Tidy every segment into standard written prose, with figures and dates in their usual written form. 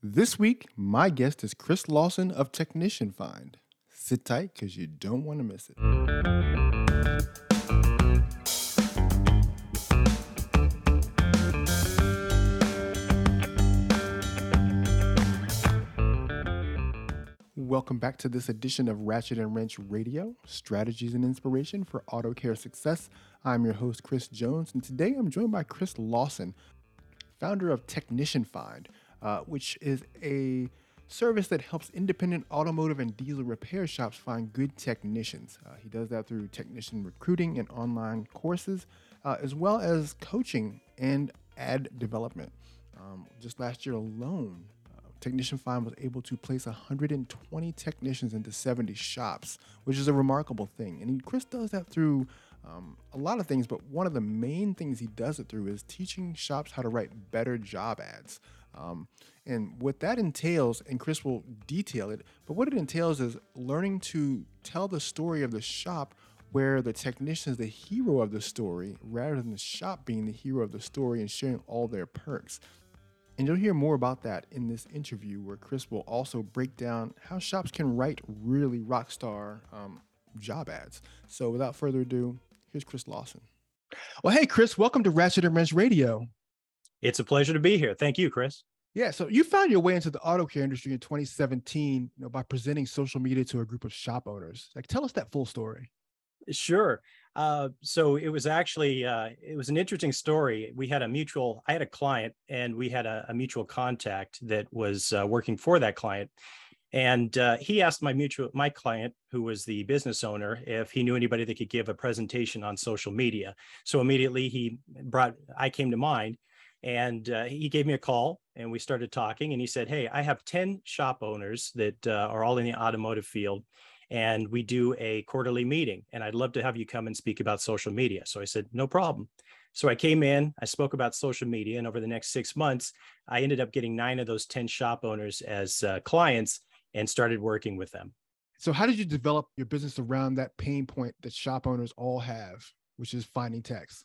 This week, my guest is Chris Lawson of Technician Find. Sit tight because you don't want to miss it. Welcome back to this edition of Ratchet and Wrench Radio, strategies and inspiration for auto care success. I'm your host, Chris Jones, and today I'm joined by Chris Lawson, founder of Technician Find, which is a service that helps independent automotive and diesel repair shops find good technicians. He does that through technician recruiting and online courses, as well as coaching and ad development. Just last year alone, Technician Find was able to place 120 technicians into 70 shops, which is a remarkable thing. And Chris does that through a lot of things, but one of the main things he does it through is teaching shops how to write better job ads. And what that entails, and Chris will detail it, but what it entails is learning to tell the story of the shop where the technician is the hero of the story rather than the shop being the hero of the story and sharing all their perks. And you'll hear more about that in this interview where Chris will also break down how shops can write really rock star job ads. So without further ado, here's Chris Lawson. Well, hey, Chris, welcome to Ratchet and Wrench Radio. It's a pleasure to be here. Thank you, Chris. Yeah, so you found your way into the auto care industry in 2017 by presenting social media to a group of shop owners. Like, tell us that full story. Sure. So it was actually, it was an interesting story. I had a client and we had a mutual contact that was working for that client. And he asked my client, who was the business owner, if he knew anybody that could give a presentation on social media. So immediately I came to mind and he gave me a call and we started talking and he said, "Hey, I have 10 shop owners that are all in the automotive field. And we do a quarterly meeting, and I'd love to have you come and speak about social media." So I said, "No problem." So I came in, I spoke about social media, and over the next 6 months, I ended up getting 9 of those 10 shop owners as clients and started working with them. So how did you develop your business around that pain point that shop owners all have, which is finding techs?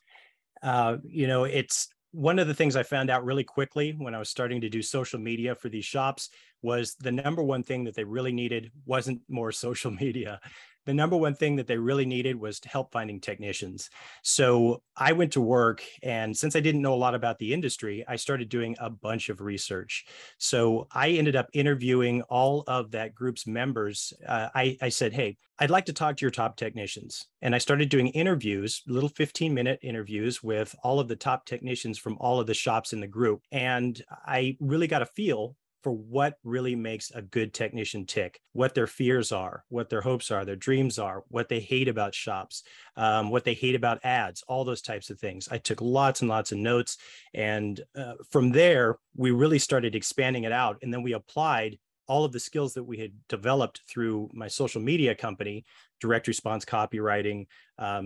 It's one of the things I found out really quickly when I was starting to do social media for these shops was the number one thing that they really needed wasn't more social media. The number one thing that they really needed was to help finding technicians. So I went to work, and since I didn't know a lot about the industry, I started doing a bunch of research. So I ended up interviewing all of that group's members. I said, "Hey, I'd like to talk to your top technicians." And I started doing interviews, little 15-minute interviews with all of the top technicians from all of the shops in the group. And I really got a feel for what really makes a good technician tick, what their fears are, what their hopes are, their dreams are, what they hate about shops, what they hate about ads, all those types of things. I took lots and lots of notes. And from there, we really started expanding it out. And then we applied all of the skills that we had developed through my social media company, direct response copywriting,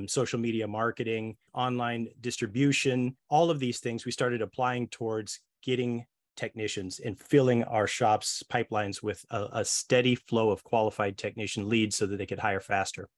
social media marketing, online distribution, all of these things we started applying towards getting technicians and filling our shops' pipelines with a steady flow of qualified technician leads so that they could hire faster.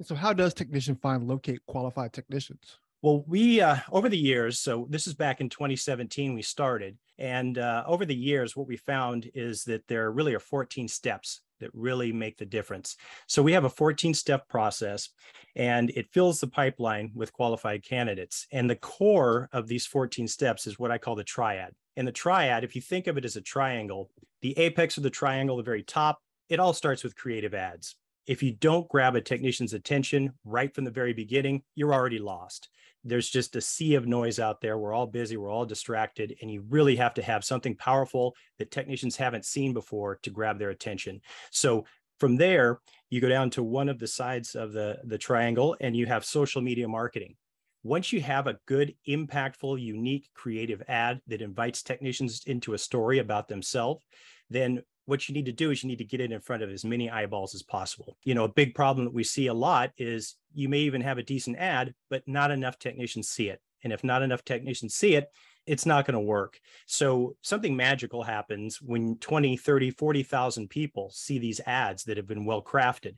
And so how does Technician Find locate qualified technicians? Well, we, over the years, so this is back in 2017, we started. And over the years, what we found is that there really are 14 steps that really make the difference. So we have a 14-step process, and it fills the pipeline with qualified candidates. And the core of these 14 steps is what I call the triad. And the triad, if you think of it as a triangle, the apex of the triangle, the very top, it all starts with creative ads. If you don't grab a technician's attention right from the very beginning, you're already lost. There's just a sea of noise out there. We're all busy, we're all distracted, and you really have to have something powerful that technicians haven't seen before to grab their attention. So from there, you go down to one of the sides of the triangle and you have social media marketing. Once you have a good, impactful, unique, creative ad that invites technicians into a story about themselves, then what you need to do is you need to get it in front of as many eyeballs as possible. A big problem that we see a lot is you may even have a decent ad, but not enough technicians see it. And if not enough technicians see it, it's not going to work. So something magical happens when 20, 30, 40,000 people see these ads that have been well-crafted.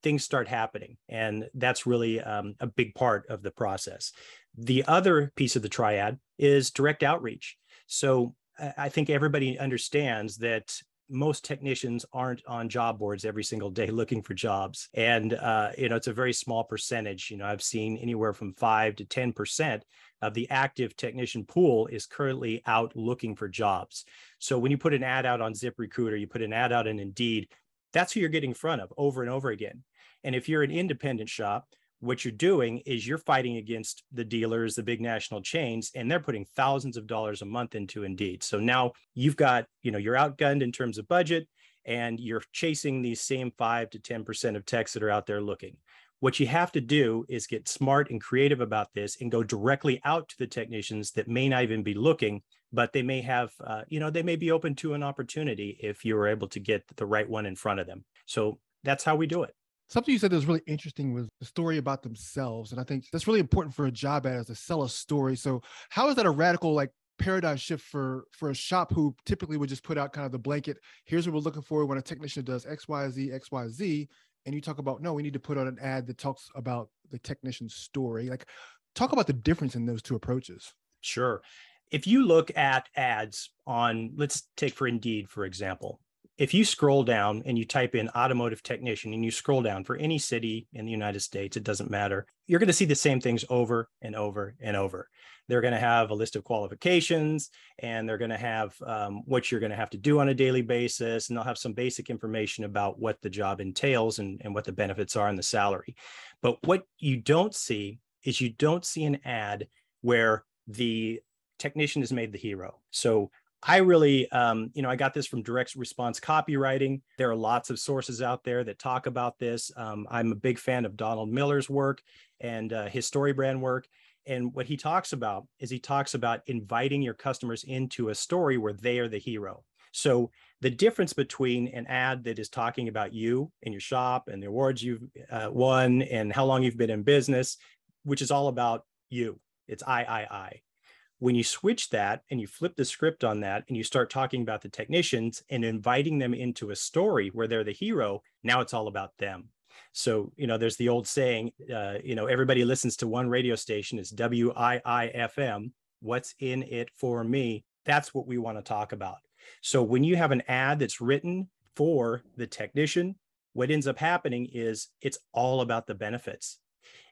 Things start happening. And that's really a big part of the process. The other piece of the triad is direct outreach. So I think everybody understands that most technicians aren't on job boards every single day looking for jobs. And, it's a very small percentage. I've seen anywhere from 5 to 10% of the active technician pool is currently out looking for jobs. So when you put an ad out on ZipRecruiter, you put an ad out in Indeed, that's who you're getting in front of over and over again. And if you're an independent shop, what you're doing is you're fighting against the dealers, the big national chains, and they're putting thousands of dollars a month into Indeed. So now you've got, you're outgunned in terms of budget, and you're chasing these same 5 to 10% of techs that are out there looking. What you have to do is get smart and creative about this and go directly out to the technicians that may not even be looking, but they may have, they may be open to an opportunity if you were able to get the right one in front of them. So that's how we do it. Something you said that was really interesting was the story about themselves. And I think that's really important for a job ad, is to sell a story. So how is that a radical paradigm shift for a shop who typically would just put out kind of the blanket, here's what we're looking for when a technician does X, Y, Z, X, Y, Z. And you talk about, no, we need to put on an ad that talks about the technician's story. Talk about the difference in those two approaches. Sure. If you look at ads on, let's take for Indeed, for example. If you scroll down and you type in automotive technician and you scroll down for any city in the United States, it doesn't matter. You're going to see the same things over and over and over. They're going to have a list of qualifications, and they're going to have what you're going to have to do on a daily basis. And they'll have some basic information about what the job entails and what the benefits are and the salary. But what you don't see is you don't see an ad where the technician is made the hero. So I really, I got this from direct response copywriting. There are lots of sources out there that talk about this. I'm a big fan of Donald Miller's work and his StoryBrand work. And what he talks about is inviting your customers into a story where they are the hero. So the difference between an ad that is talking about you and your shop and the awards you've won and how long you've been in business, which is all about you. It's I. When you switch that and you flip the script on that and you start talking about the technicians and inviting them into a story where they're the hero, now it's all about them. So, there's the old saying, everybody listens to one radio station. It's WIIFM. What's in it for me? That's what we want to talk about. So when you have an ad that's written for the technician, what ends up happening is it's all about the benefits.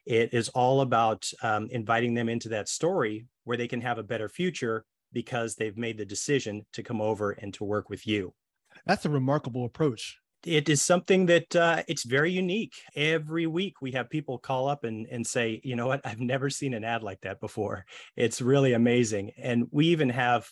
It is all about inviting them into that story where they can have a better future because they've made the decision to come over and to work with you. That's a remarkable approach. It is something that it's very unique. Every week we have people call up and say, you know what, I've never seen an ad like that before. It's really amazing. And we even have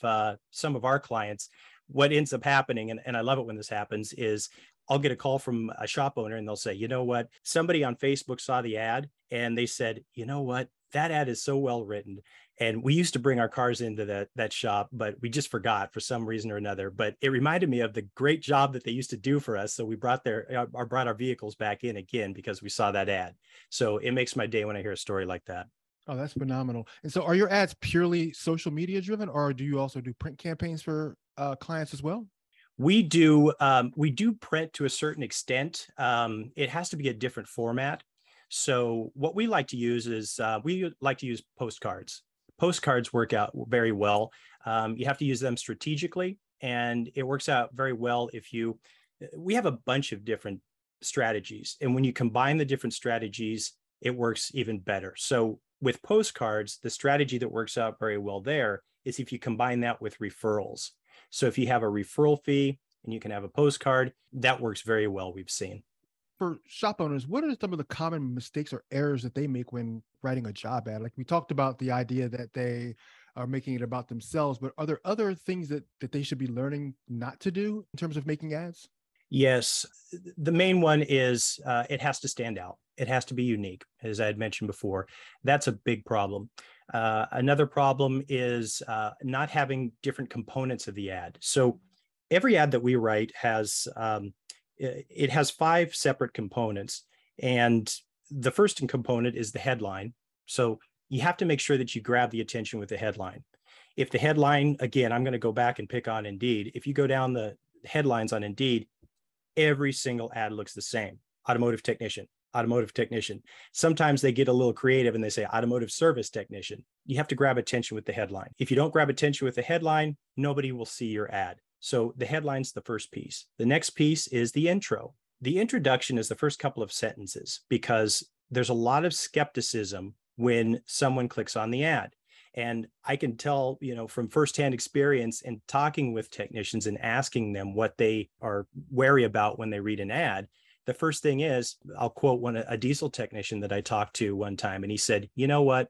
some of our clients, what ends up happening, and I love it when this happens, is I'll get a call from a shop owner and they'll say, you know what, somebody on Facebook saw the ad and they said, you know what, that ad is so well written. And we used to bring our cars into that shop, but we just forgot for some reason or another. But it reminded me of the great job that they used to do for us. So we brought our vehicles back in again because we saw that ad. So it makes my day when I hear a story like that. Oh, that's phenomenal. And so are your ads purely social media driven, or do you also do print campaigns for clients as well? We do print to a certain extent. It has to be a different format. So what we like to use is postcards. Postcards work out very well. You have to use them strategically, and it works out very well if you. We have a bunch of different strategies, and when you combine the different strategies, it works even better. So with postcards, the strategy that works out very well there is if you combine that with referrals. So if you have a referral fee and you can have a postcard, that works very well, we've seen. For shop owners, what are some of the common mistakes or errors that they make when writing a job ad? Like we talked about the idea that they are making it about themselves, but are there other things that they should be learning not to do in terms of making ads? Yes. The main one is it has to stand out. It has to be unique, as I had mentioned before. That's a big problem. Another problem is not having different components of the ad. So every ad that we write has it has 5 separate components. And the first component is the headline. So you have to make sure that you grab the attention with the headline. If the headline, again, I'm going to go back and pick on Indeed. If you go down the headlines on Indeed, every single ad looks the same. Automotive technician. Automotive technician. Sometimes they get a little creative and they say automotive service technician. you have to grab attention with the headline. If you don't grab attention with the headline, nobody will see your ad. So the headline's the first piece. The next piece is the intro. The introduction is the first couple of sentences, because there's a lot of skepticism when someone clicks on the ad. And I can tell, from firsthand experience and talking with technicians and asking them what they are wary about when they read an ad. The first thing is, I'll quote a diesel technician that I talked to one time, and he said, you know what,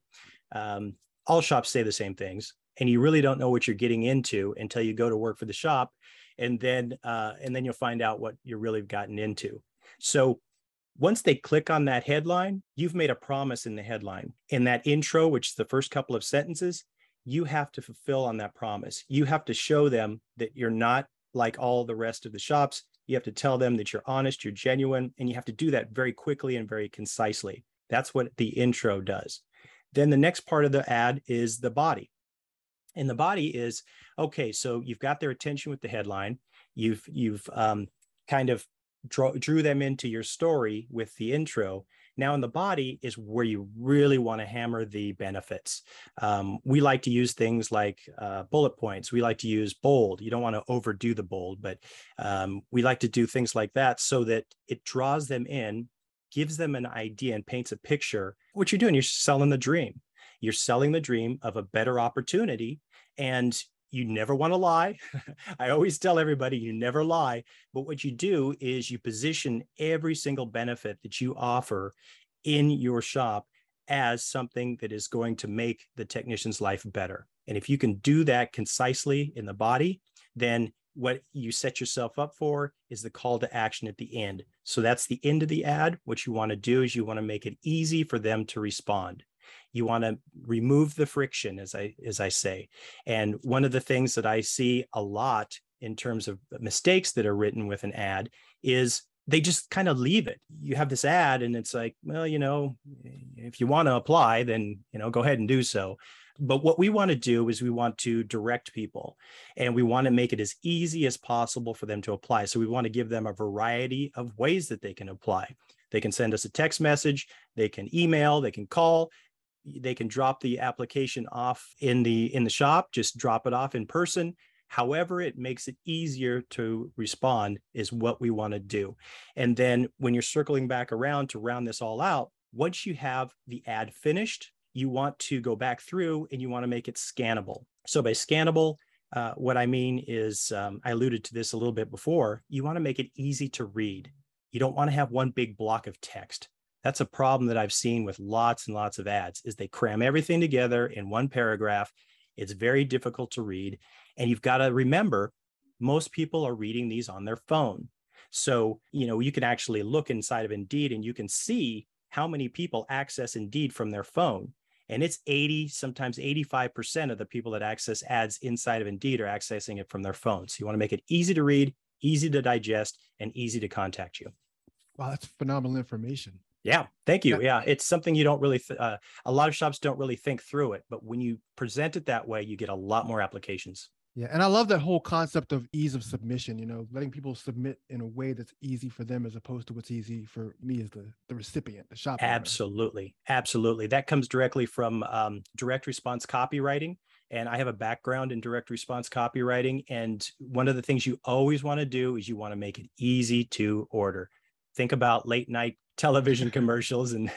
all shops say the same things, and you really don't know what you're getting into until you go to work for the shop, and then you'll find out what you're really gotten into. So once they click on that headline, you've made a promise in the headline. In that intro, which is the first couple of sentences, you have to fulfill on that promise. You have to show them that you're not like all the rest of the shops. You have to tell them that you're honest, you're genuine, and you have to do that very quickly and very concisely. That's what the intro does. Then the next part of the ad is the body. And the body is, okay, so you've got their attention with the headline. You've kind of drew them into your story with the intro. Now in the body is where you really want to hammer the benefits. We like to use things like bullet points. We like to use bold. You don't want to overdo the bold, but we like to do things like that so that it draws them in, gives them an idea, and paints a picture. What you're doing, you're selling the dream. You're selling the dream of a better opportunity, and you never want to lie. I always tell everybody you never lie, but what you do is you position every single benefit that you offer in your shop as something that is going to make the technician's life better. And if you can do that concisely in the body, then what you set yourself up for is the call to action at the end. So that's the end of the ad. What you want to do is you want to make it easy for them to respond. You want to remove the friction, as I say. And one of the things that I see a lot in terms of mistakes that are written with an ad is they just kind of leave it. You have this ad and it's like, well, if you want to apply, then, go ahead and do so. But what we want to do is we want to direct people, and we want to make it as easy as possible for them to apply. So we want to give them a variety of ways that they can apply. They can send us a text message, they can email, they can call, they can drop the application off in the shop, just drop it off in person. However it makes it easier to respond is what we want to do. And then when you're circling back around to round this all out, once you have the ad finished, you want to go back through and you want to make it scannable. So by scannable, what I mean is, I alluded to this a little bit before, you want to make it easy to read. You don't want to have one big block of text. That's a problem that I've seen with lots and lots of ads, is they cram everything together in one paragraph. It's very difficult to read. And you've got to remember, most people are reading these on their phone. So, you can actually look inside of Indeed and you can see how many people access Indeed from their phone. And it's 80, sometimes 85% of the people that access ads inside of Indeed are accessing it from their phone. So you want to make it easy to read, easy to digest, and easy to contact you. Wow, that's phenomenal information. Yeah. Thank you. Yeah. It's something you don't really, a lot of shops don't really think through it, but when you present it that way, you get a lot more applications. Yeah. And I love that whole concept of ease of submission, letting people submit in a way that's easy for them, as opposed to what's easy for me as the recipient, the shop. Absolutely. Owner. Absolutely. That comes directly from direct response copywriting. And I have a background in direct response copywriting. And one of the things you always want to do is you want to make it easy to order. Think about late night television commercials and,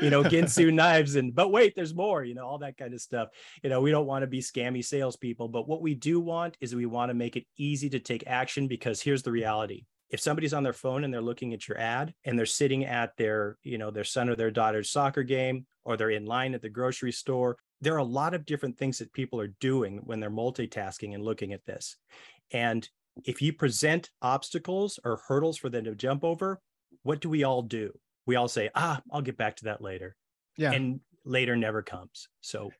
Ginsu knives and, but wait, there's more, all that kind of stuff. We don't want to be scammy salespeople, but what we do want is we want to make it easy to take action, because here's the reality. If somebody's on their phone and they're looking at your ad and they're sitting at their, their son or their daughter's soccer game, or they're in line at the grocery store, there are a lot of different things that people are doing when they're multitasking and looking at this. And if you present obstacles or hurdles for them to jump over, what do we all do? We all say, I'll get back to that later. Yeah. And later never comes. So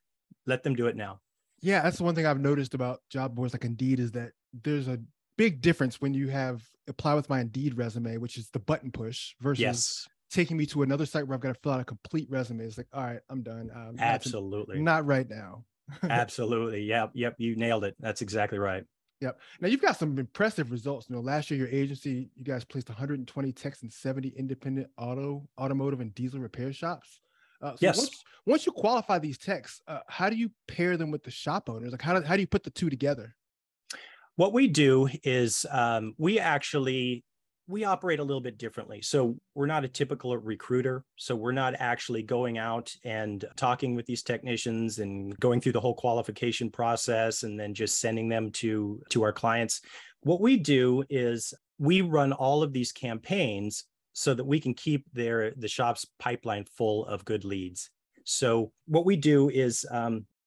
let them do it now. Yeah. That's one thing I've noticed about job boards like Indeed, is that there's a big difference when you have apply with my Indeed resume, which is the button push, versus taking me to another site where I've got to fill out a complete resume. It's like, all right, I'm done. Absolutely. Not right now. Absolutely. Yep. Yep. You nailed it. That's exactly right. Yep. Now you've got some impressive results. Last year, your agency, you guys placed 120 techs in 70 independent automotive and diesel repair shops. So yes. Once you qualify these techs, how do you pair them with the shop owners? Like how do you put the two together? What we do is we operate a little bit differently. So we're not a typical recruiter. So we're not actually going out and talking with these technicians and going through the whole qualification process and then just sending them to our clients. What we do is we run all of these campaigns so that we can keep the shop's pipeline full of good leads. So what we do is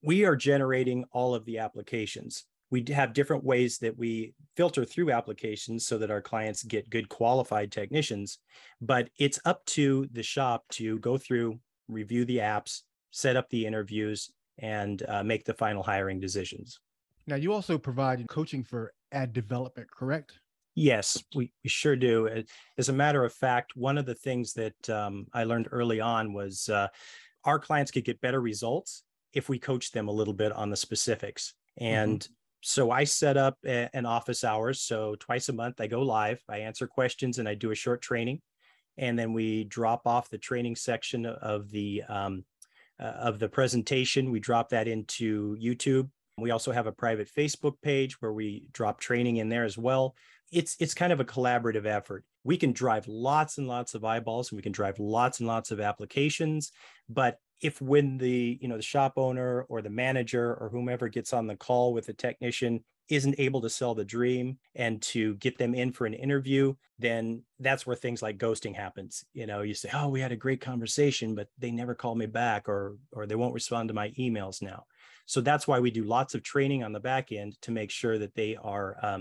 we are generating all of the applications. We have different ways that we filter through applications so that our clients get good qualified technicians, but it's up to the shop to go through, review the apps, set up the interviews, and make the final hiring decisions. Now, you also provide coaching for ad development, correct? Yes, we sure do. As a matter of fact, one of the things that I learned early on was our clients could get better results if we coached them a little bit on the specifics. And so I set up an office hours. So twice a month, I go live, I answer questions, and I do a short training. And then we drop off the training section of the presentation. We drop that into YouTube. We also have a private Facebook page where we drop training in there as well. It's kind of a collaborative effort. We can drive lots and lots of eyeballs, and we can drive lots and lots of applications. But if when the shop owner or the manager or whomever gets on the call with the technician isn't able to sell the dream and to get them in for an interview, then that's where things like ghosting happens. You know, you say, oh, we had a great conversation, but they never call me back or they won't respond to my emails now. So that's why we do lots of training on the back end to make sure that they are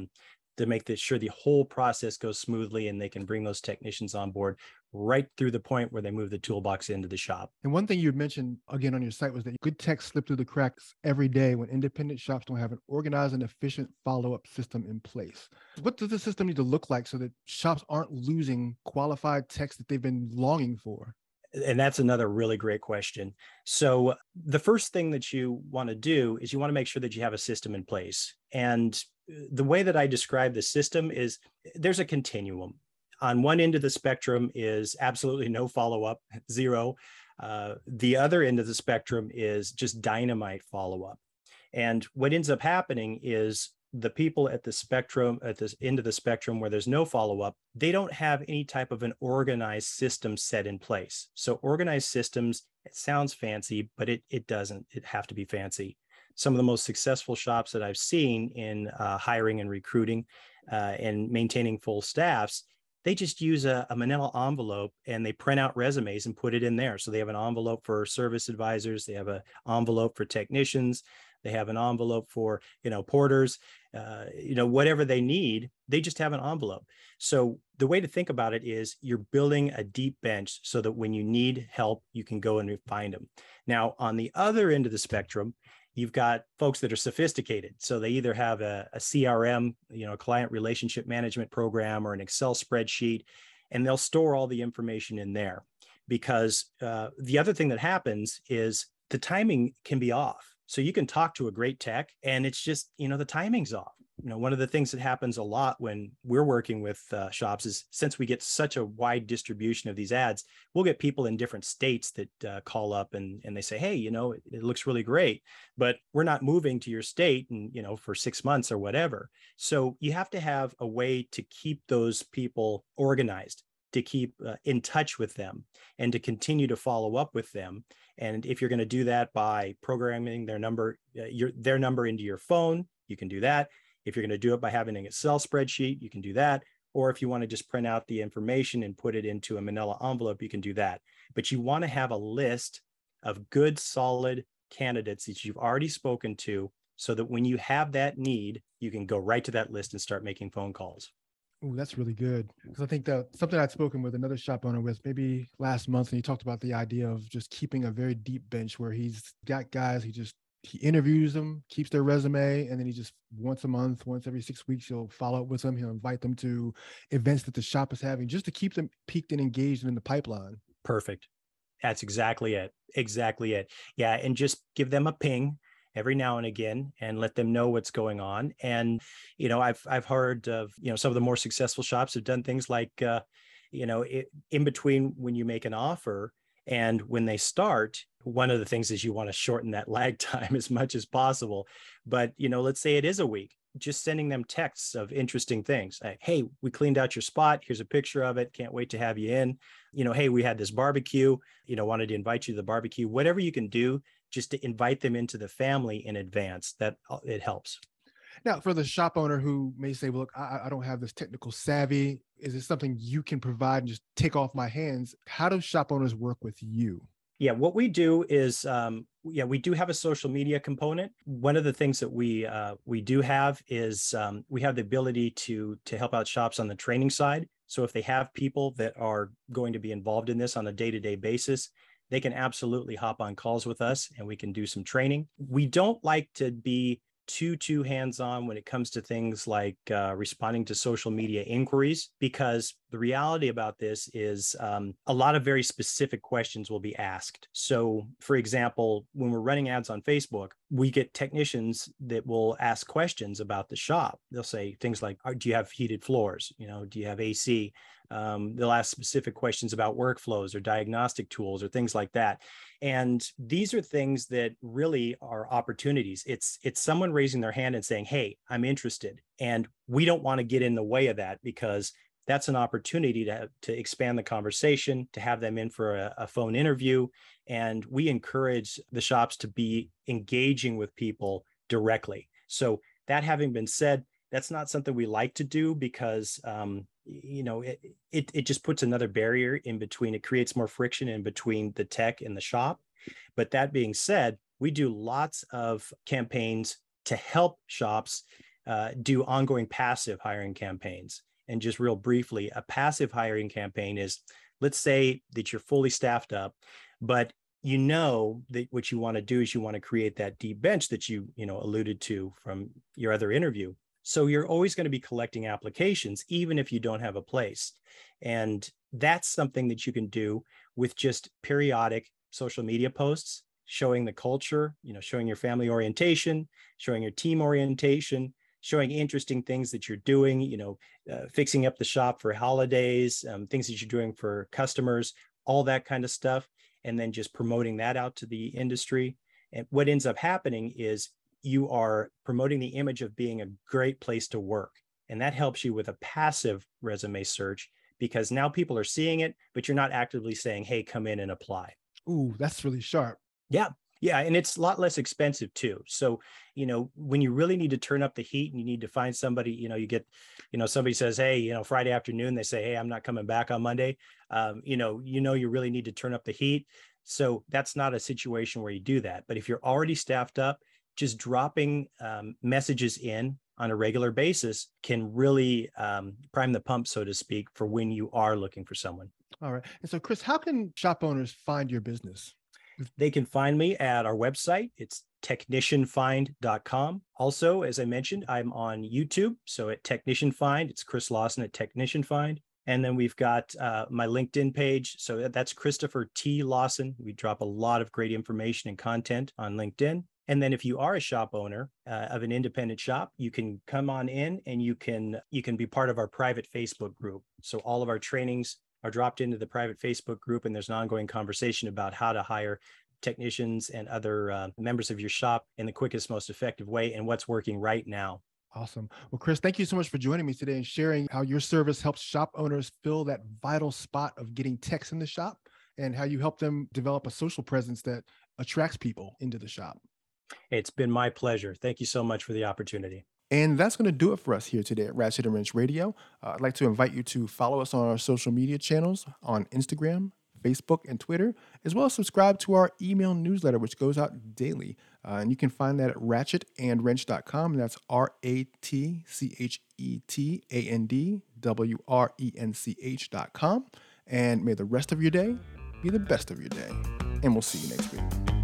to make sure the whole process goes smoothly and they can bring those technicians on board right through the point where they move the toolbox into the shop. And one thing you mentioned again on your site was that good techs slip through the cracks every day when independent shops don't have an organized and efficient follow-up system in place. What does the system need to look like so that shops aren't losing qualified techs that they've been longing for? And that's another really great question. So the first thing that you want to do is you want to make sure that you have a system in place. And the way that I describe the system is there's a continuum. On one end of the spectrum is absolutely no follow-up, zero. The other end of the spectrum is just dynamite follow-up. And what ends up happening is the people at this end of the spectrum where there's no follow-up, they don't have any type of an organized system set in place. So organized systems, it sounds fancy, but it doesn't. It have to be fancy. Some of the most successful shops that I've seen in hiring and recruiting and maintaining full staffs, they just use a manila envelope and they print out resumes and put it in there. So they have an envelope for service advisors. They have an envelope for technicians. They have an envelope for, porters, whatever they need, they just have an envelope. So the way to think about it is you're building a deep bench so that when you need help, you can go and find them. Now, on the other end of the spectrum, you've got folks that are sophisticated. So they either have a CRM, a client relationship management program, or an Excel spreadsheet, and they'll store all the information in there. Because the other thing that happens is the timing can be off. So you can talk to a great tech and it's just, the timing's off. One of the things that happens a lot when we're working with shops is since we get such a wide distribution of these ads, we'll get people in different states that call up and they say, hey, it looks really great, but we're not moving to your state and, for 6 months or whatever. So you have to have a way to keep those people organized, to keep in touch with them and to continue to follow up with them. And if you're going to do that by programming their number into your phone, you can do that. If you're going to do it by having an Excel spreadsheet, you can do that. Or if you want to just print out the information and put it into a manila envelope, you can do that. But you want to have a list of good, solid candidates that you've already spoken to so that when you have that need, you can go right to that list and start making phone calls. Oh, that's really good. Because I think that something I'd spoken with another shop owner with maybe last month, and he talked about the idea of just keeping a very deep bench where he's got guys, he interviews them, keeps their resume, and then he just once a month, once every 6 weeks, he'll follow up with them. He'll invite them to events that the shop is having just to keep them peaked and engaged in the pipeline. Perfect. That's exactly it. Yeah. And just give them a ping every now and again and let them know what's going on. And, I've heard of, some of the more successful shops have done things like, in between when you make an offer And when they start, one of the things is you want to shorten that lag time as much as possible. But, you know, let's say it is a week, just sending them texts of interesting things. Like, hey, we cleaned out your spot. Here's a picture of it. Can't wait to have you in. You know, hey, we had this barbecue, you know, wanted to invite you to the barbecue, whatever you can do just to invite them into the family in advance, that it helps. Now, for the shop owner who may say, well, look, I don't have this technical savvy. Is it something you can provide and just take off my hands? How do shop owners work with you? Yeah, what we do is, we do have a social media component. One of the things that we do have is we have the ability to help out shops on the training side. So if they have people that are going to be involved in this on a day-to-day basis, they can absolutely hop on calls with us and we can do some training. We don't like to be too hands-on when it comes to things like responding to social media inquiries, because the reality about this is a lot of very specific questions will be asked. So, for example, when we're running ads on Facebook, we get technicians that will ask questions about the shop. They'll say things like, do you have heated floors? You know, do you have AC? They'll ask specific questions about workflows or diagnostic tools or things like that. And these are things that really are opportunities. It's someone raising their hand and saying, hey, I'm interested. And we don't want to get in the way of that, because that's an opportunity to expand the conversation, to have them in for a phone interview. And we encourage the shops to be engaging with people directly. So that having been said, that's not something we like to do, because it just puts another barrier in between. It creates more friction in between the tech and the shop. But that being said, we do lots of campaigns to help shops do ongoing passive hiring campaigns. And just real briefly, a passive hiring campaign is, let's say that you're fully staffed up, but you know that what you want to do is you want to create that deep bench that you alluded to from your other interview. So you're always going to be collecting applications, even if you don't have a place. And that's something that you can do with just periodic social media posts, showing the culture, showing your family orientation, showing your team orientation, showing interesting things that you're doing, fixing up the shop for holidays, things that you're doing for customers, all that kind of stuff, and then just promoting that out to the industry. And what ends up happening is you are promoting the image of being a great place to work. And that helps you with a passive resume search, because now people are seeing it, but you're not actively saying, hey, come in and apply. Ooh, that's really sharp. Yeah. Yeah. And it's a lot less expensive too. So, when you really need to turn up the heat and you need to find somebody, somebody says, hey, Friday afternoon, they say, hey, I'm not coming back on Monday. You really need to turn up the heat. So that's not a situation where you do that. But if you're already staffed up, just dropping messages in on a regular basis can really prime the pump, so to speak, for when you are looking for someone. All right. And so, Chris, how can shop owners find your business? They can find me at our website. It's technicianfind.com. Also, as I mentioned, I'm on YouTube. So at Technician Find, it's Chris Lawson at Technician Find. And then we've got my LinkedIn page. So that's Christopher T. Lawson. We drop a lot of great information and content on LinkedIn. And then if you are a shop owner of an independent shop, you can come on in and you can be part of our private Facebook group. So all of our trainings are dropped into the private Facebook group, and there's an ongoing conversation about how to hire technicians and other members of your shop in the quickest, most effective way, and what's working right now. Awesome. Well, Chris, thank you so much for joining me today and sharing how your service helps shop owners fill that vital spot of getting techs in the shop, and how you help them develop a social presence that attracts people into the shop. It's been my pleasure. Thank you so much for the opportunity. And that's going to do it for us here today at Ratchet and Wrench Radio. I'd like to invite you to follow us on our social media channels on Instagram, Facebook, and Twitter, as well as subscribe to our email newsletter, which goes out daily. And you can find that at ratchetandwrench.com. And that's ratchetandwrench.com. And may the rest of your day be the best of your day. And we'll see you next week.